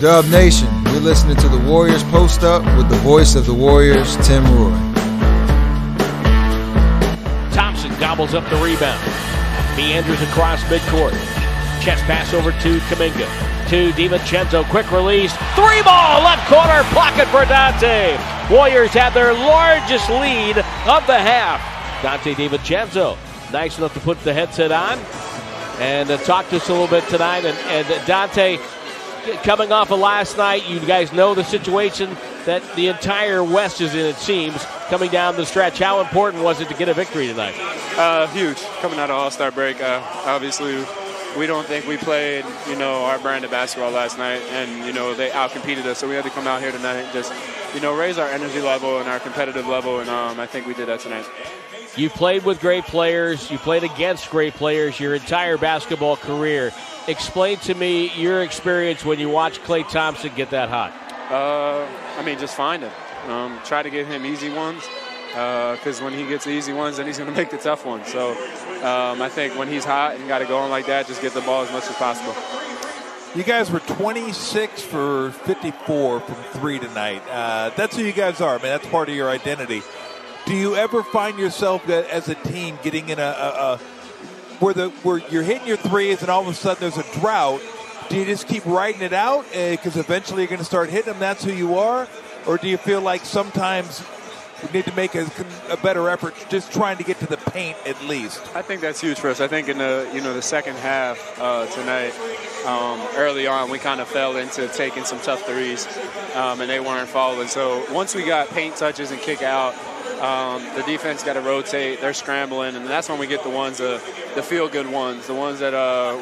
Dub Nation, you're listening to the Warriors Post Up with the voice of the Warriors, Tim Roy. Thompson gobbles up the rebound. Meanders across midcourt. Chest pass over to Kaminga. To DiVincenzo, quick release. Three ball, left corner, pocket for Dante. Warriors have their largest lead of the half. Dante DiVincenzo, nice enough to put the headset on and talk to us a little bit tonight. And Dante, coming off of last night, you guys know the situation that the entire West is in, it seems, coming down the stretch. How important was it to get a victory tonight? Huge. Coming out of All-Star break, obviously, we don't think we played, our brand of basketball last night, and, they outcompeted us, so we had to come out here tonight and just, raise our energy level and our competitive level, and I think we did that tonight. You played with great players. You played against great players your entire basketball career. Explain to me your experience when you watched Klay Thompson get that hot. Just find him. Try to give him easy ones, because when he gets the easy ones, then he's going to make the tough ones. So I think when he's hot and got it going like that, just get the ball as much as possible. You guys were 26 for 54 from three tonight. That's who you guys are. I mean, that's part of your identity. Do you ever find yourself as a team getting in where you're hitting your threes and all of a sudden there's a drought? Do you just keep riding it out because eventually you're going to start hitting them? That's who you are? Or do you feel like sometimes we need to make a better effort just trying to get to the paint at least? I think that's huge for us. I think in the second half tonight, early on, we kind of fell into taking some tough threes, and they weren't following. So once we got paint touches and kick out, the defense got to rotate. They're scrambling, and that's when we get the ones, the feel-good ones, the ones that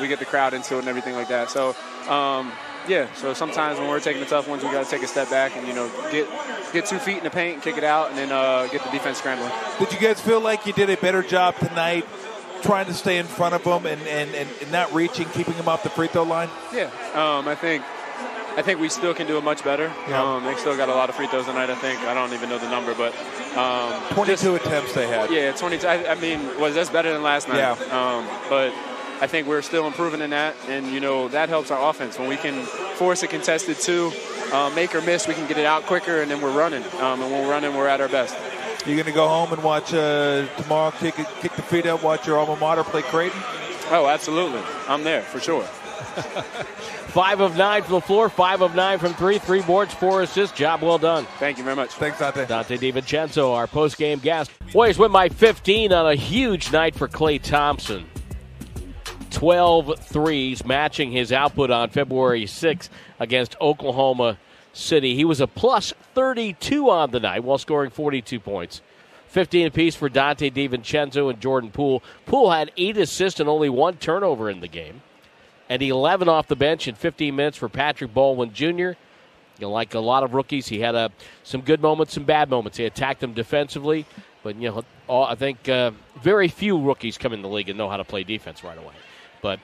we get the crowd into and everything like that. So, so sometimes when we're taking the tough ones, we got to take a step back and, get 2 feet in the paint and kick it out and then get the defense scrambling. Did you guys feel like you did a better job tonight trying to stay in front of them and not reaching, keeping them off the free throw line? Yeah, I think we still can do it much better. Yeah. They still got a lot of free throws tonight, I think. I don't even know the number, but 22 attempts they had. Yeah, 22. That's better than last night. Yeah. But I think we're still improving in that, and, that helps our offense. When we can force a contested two, make or miss, we can get it out quicker, and then we're running. And when we're running, we're at our best. You're going to go home and watch tomorrow, kick the feet up, watch your alma mater play Creighton? Oh, absolutely. I'm there for sure. 5 of 9 from the floor, 5 of 9 from three, 3 boards, 4 assists. Job well done. Thank you very much. Thanks, Dante. Dante DiVincenzo, our post-game guest. Warriors win by 15 on a huge night for Klay Thompson. 12 threes, matching his output on February 6th against Oklahoma City. He was a plus 32 on the night while scoring 42 points. 15 apiece for Dante DiVincenzo and Jordan Poole. Poole had 8 assists and only 1 turnover in the game. And 11 off the bench in 15 minutes for Patrick Baldwin Jr. Like a lot of rookies, he had some good moments, some bad moments. He attacked them defensively, but I think very few rookies come in the league and know how to play defense right away. But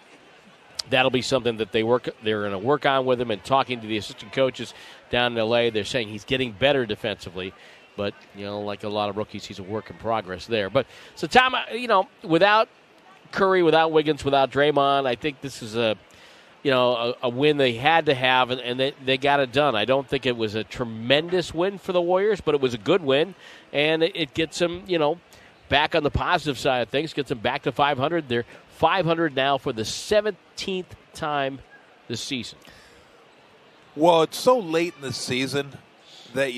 that'll be something that they're going to work on with him. And talking to the assistant coaches down in L.A., they're saying he's getting better defensively. But like a lot of rookies, he's a work in progress there. But so Tom, without Curry, without Wiggins, without Draymond, I think this is a win they had to have, and they got it done. I don't think it was a tremendous win for the Warriors, but it was a good win, and it gets them, back on the positive side of things, gets them back to 500. They're 500 now for the 17th time this season. Well, it's so late in the season that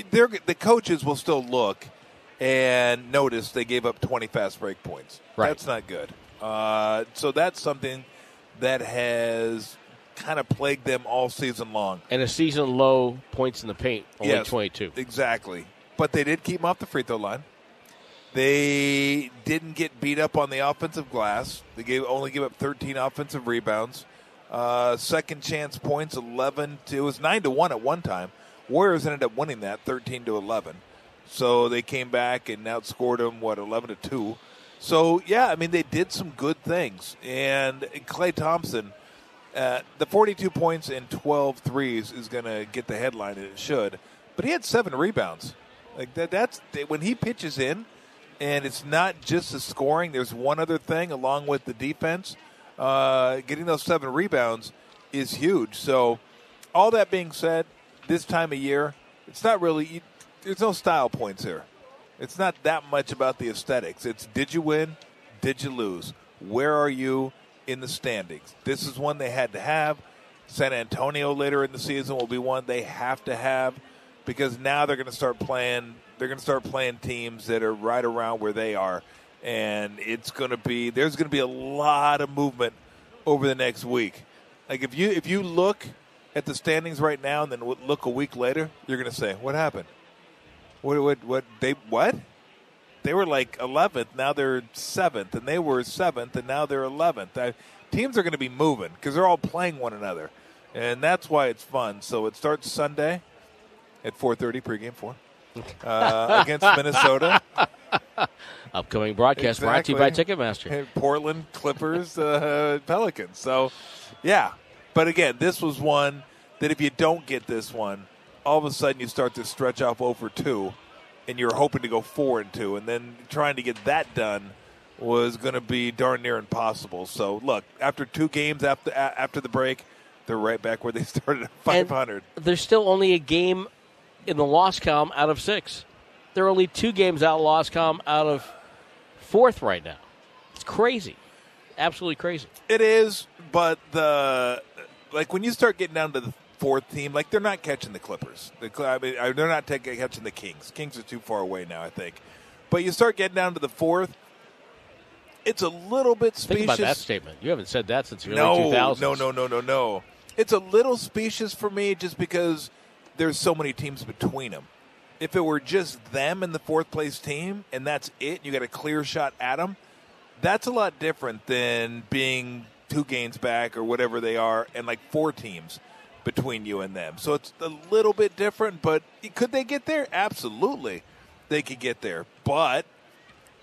the coaches will still look and notice they gave up 20 fast break points. Right. That's not good. So that's something that has kind of plagued them all season long. And a season low points in the paint, only 22. Exactly. But they did keep them off the free throw line. They didn't get beat up on the offensive glass. They only gave up 13 offensive rebounds. Second chance points, 11. It was 9-1 at one time. Warriors ended up winning that, 13-11. So they came back and outscored them, 11-2. So, they did some good things. And Klay Thompson, the 42 points and 12 threes is going to get the headline, and it should. But he had 7 rebounds. Like that's when he pitches in, and it's not just the scoring. There's one other thing along with the defense. Getting those 7 rebounds is huge. So all that being said, this time of year, it's not really – there's no style points here. It's not that much about the aesthetics. It's did you win, did you lose, where are you in the standings. This is one they had to have. San Antonio later in the season will be one they have to have, because now they're going to start playing. They're going to start playing teams that are right around where they are, and it's going to be there's going to be a lot of movement over the next week. Like if you look at the standings right now and then look a week later, you're going to say, "What happened? What? They were like 11th, now they're 7th, and they were 7th, and now they're 11th." Teams are going to be moving because they're all playing one another, and that's why it's fun. So it starts Sunday at 4:30, pregame 4, against Minnesota. Upcoming broadcast brought to you by Ticketmaster. And Portland, Clippers, Pelicans. So, yeah. But, again, this was one that if you don't get this one, all of a sudden you start to stretch off 0-2, and you're hoping to go 4-2, and then trying to get that done was going to be darn near impossible. So, look, after two games after the break, they're right back where they started at 500. And they're still only a game in the loss column out of 6. They're only 2 games out of loss column out of 4th right now. It's crazy. Absolutely crazy. It is, but when you start getting down to the 4th team, like they're not catching the Clippers. They're not catching the Kings. Kings are too far away now, I think. But you start getting down to the 4th, it's a little bit specious. Think about that statement. You haven't said that since the early 2000s. No. It's a little specious for me just because there's so many teams between them. If it were just them and the fourth-place team and that's it, you got a clear shot at them, that's a lot different than being 2 games back or whatever they are and, 4 teams between you and them. So it's a little bit different, but could they get there? Absolutely they could get there, but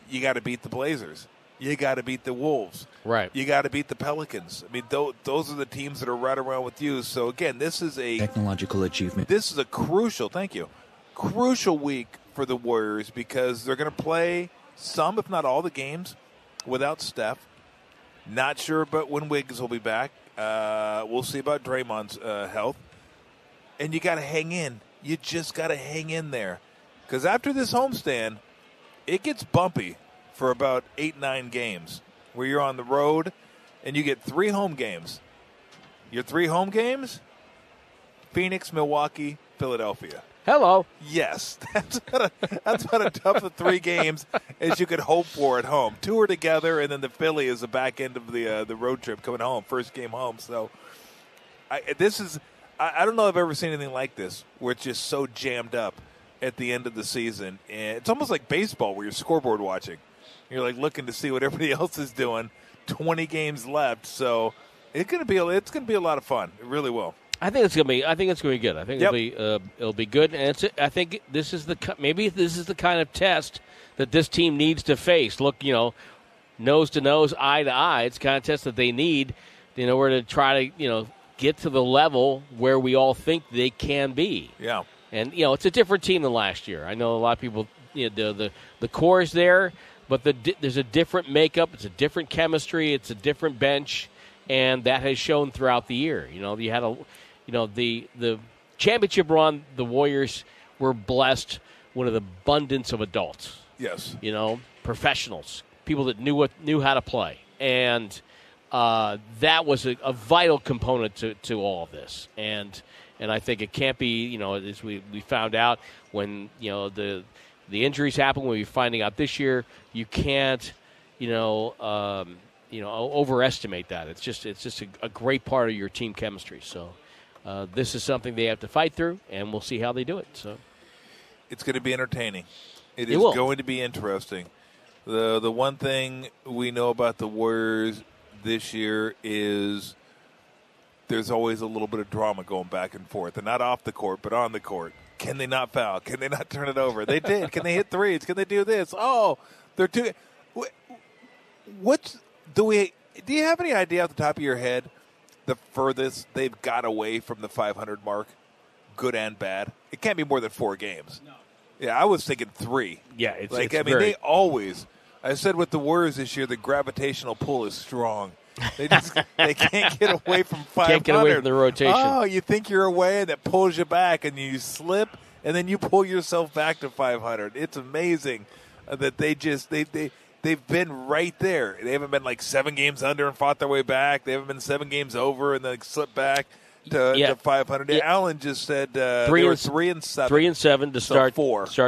you got to beat the Blazers. You got to beat the Wolves. Right. You got to beat the Pelicans. I mean, those are the teams that are right around with you. So, again, this is a technological achievement. This is a crucial week for the Warriors because they're going to play some, if not all, the games without Steph. Not sure but when Wiggins will be back. We'll see about Draymond's health. And you got to hang in. You just got to hang in there. Because after this homestand, it gets bumpy for about 8-9 games where you're on the road and you get 3 home games. Your 3 home games? Phoenix, Milwaukee, Philadelphia. Hello. Yes. That's about a tough of 3 games as you could hope for at home. 2 are together, and then the Philly is the back end of the road trip coming home, first game home. So I don't know if I've ever seen anything like this where it's just so jammed up at the end of the season. And it's almost like baseball where you're scoreboard watching. You're looking to see what everybody else is doing. 20 games left, so it's gonna be a lot of fun. It really will. I think it's gonna be good. I think it'll be good, and I think this is the kind of test that this team needs to face. Look, nose to nose, eye to eye. It's the kind of test that they need in order to try to get to the level where we all think they can be. Yeah, and it's a different team than last year. I know a lot of people the core is there. But there's a different makeup. It's a different chemistry. It's a different bench, and that has shown throughout the year. You had the championship run. The Warriors were blessed with an abundance of adults. Yes, professionals, people that knew how to play, and that was a vital component to all of this. And I think it can't be. As we found out when the injuries happen. We'll be finding out this year. You can't, overestimate that. It's just a great part of your team chemistry. So this is something they have to fight through, and we'll see how they do it. So it's going to be entertaining. It is going to be interesting. The one thing we know about the Warriors this year is there's always a little bit of drama going back and forth, and not off the court, but on the court. Can they not foul? Can they not turn it over? They did. Can they hit threes? Can they do this? Oh, they're too. Do you have any idea off the top of your head the furthest they've got away from the 500 mark, good and bad? It can't be more than 4 games. No. Yeah, I was thinking 3. Yeah, it's I mean, they always. I said with the Warriors this year, the gravitational pull is strong. They just they can't get away from 500. Can't get away from the rotation. Oh, you think you're away, and it pulls you back, and you slip, and then you pull yourself back to 500. It's amazing that they just they've been right there. They haven't been like 7 games under and fought their way back. They haven't been 7 games over and then slipped back to 500. Yeah. Allen just said 3-7. 3-7 to start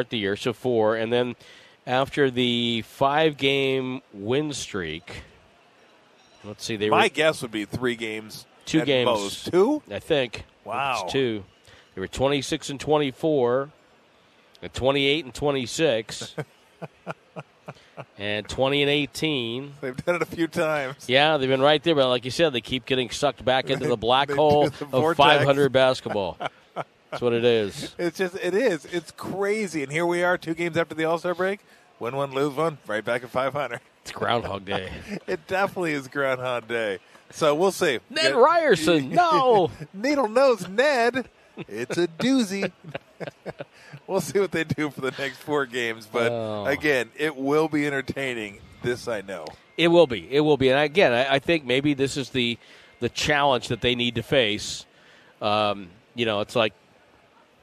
the year, so 4, and then after the 5-game win streak. Let's see. My guess would be 3 games. 2 at games. Most. 2? I think. Wow. It's 2. They were 26-24, and 28-26, and 20-18. They've done it a few times. Yeah, they've been right there, but like you said, they keep getting sucked back into the black hole of 500 basketball. That's what it is. It is. It's crazy. And here we are, 2 games after the All-Star break. Win one, lose one, right back at 500. It's Groundhog Day. It definitely is Groundhog Day. So we'll see. Ned Ryerson, no. Needle nose Ned. It's a doozy. We'll see what they do for the next 4 games. But, again, it will be entertaining. This I know. It will be. It will be. And, again, I think maybe this is the challenge that they need to face. You know, it's like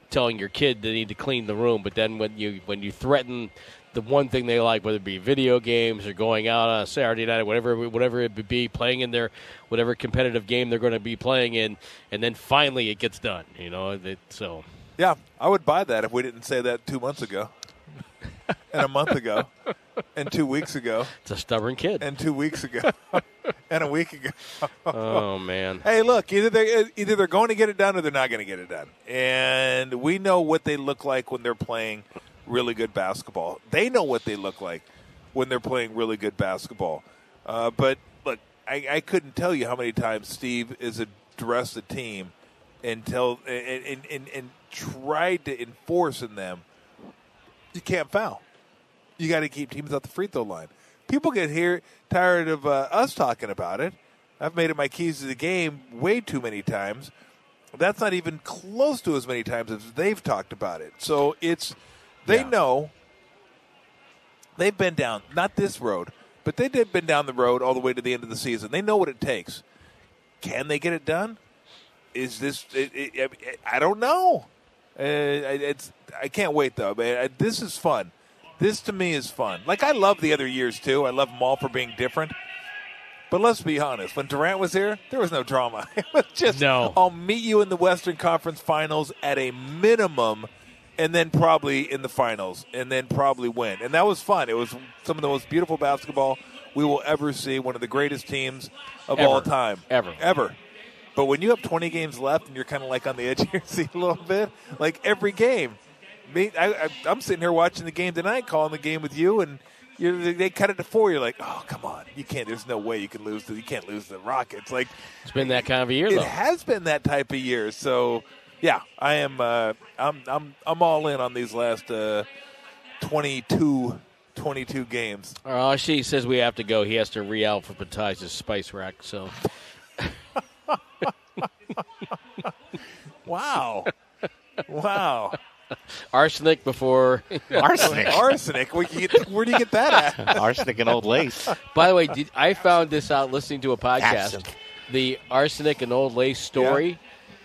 telling your kid they need to clean the room. But then when you threaten the one thing they like, whether it be video games or going out on a Saturday night, whatever it would be, playing in their whatever competitive game they're going to be playing in, and then finally it gets done, you know. So yeah, I would buy that if we didn't say that 2 months ago, and a month ago, and 2 weeks ago. It's a stubborn kid. And 2 weeks ago, and a week ago. Oh man! Hey, look, either they're going to get it done or they're not going to get it done, and we know what they look like when they're playing really good basketball. They know what they look like when they're playing really good basketball. But, look, I couldn't tell you how many times Steve has addressed the team and tried to enforce in them, you can't foul. You got to keep teams out the free throw line. People get tired of us talking about it. I've made it my keys to the game way too many times. That's not even close to as many times as they've talked about it. So it's – They know they've been down, not this road, but they've been down the road all the way to the end of the season. They know what it takes. Can they get it done? Is this – I don't know. I can't wait, though, man. This is fun. This, to me, is fun. Like, I love the other years, too. I love them all for being different. But let's be honest. When Durant was here, there was no drama. It was just I'll meet you in the Western Conference Finals at a minimum – and then probably in the finals, and then probably win. And that was fun. It was some of the most beautiful basketball we will ever see, one of the greatest teams of all time. Ever. But when you have 20 games left and you're kind of like on the edge of your seat a little bit, like every game. I'm sitting here watching the game tonight, calling the game with you, and they cut it to 4. You're like, oh, come on. You can't. There's no way you can lose. You can't lose the Rockets. Like, it's been that kind of a year, though. It has been that type of year, so – yeah, I am. I'm all in on these last 22 games. She says we have to go. He has to re-alphabetize his spice rack. So, wow. Arsenic before arsenic. Where do you get that at? Arsenic and Old Lace. By the way, I found this out listening to a podcast. The Arsenic and Old Lace story. Yeah.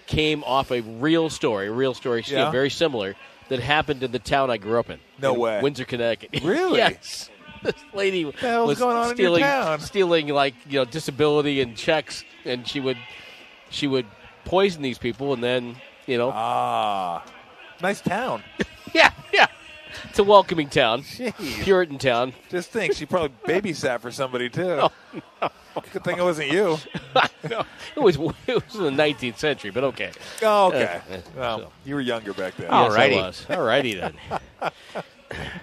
Came off a real story, Steve, very similar, that happened in the town I grew up in. No way. Windsor, Connecticut. Really? Yes. This lady was going on stealing, in your town? Stealing, like, you know, disability and checks, and she would poison these people, and then, you know. Ah. Nice town. Yeah. It's a welcoming town. Jeez. Puritan town. Just think, she probably babysat for somebody, too. No. Good thing it wasn't you. No, it was in the 19th century, but okay. Oh, okay. You were younger back then. All righty then.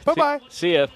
Bye-bye. See ya.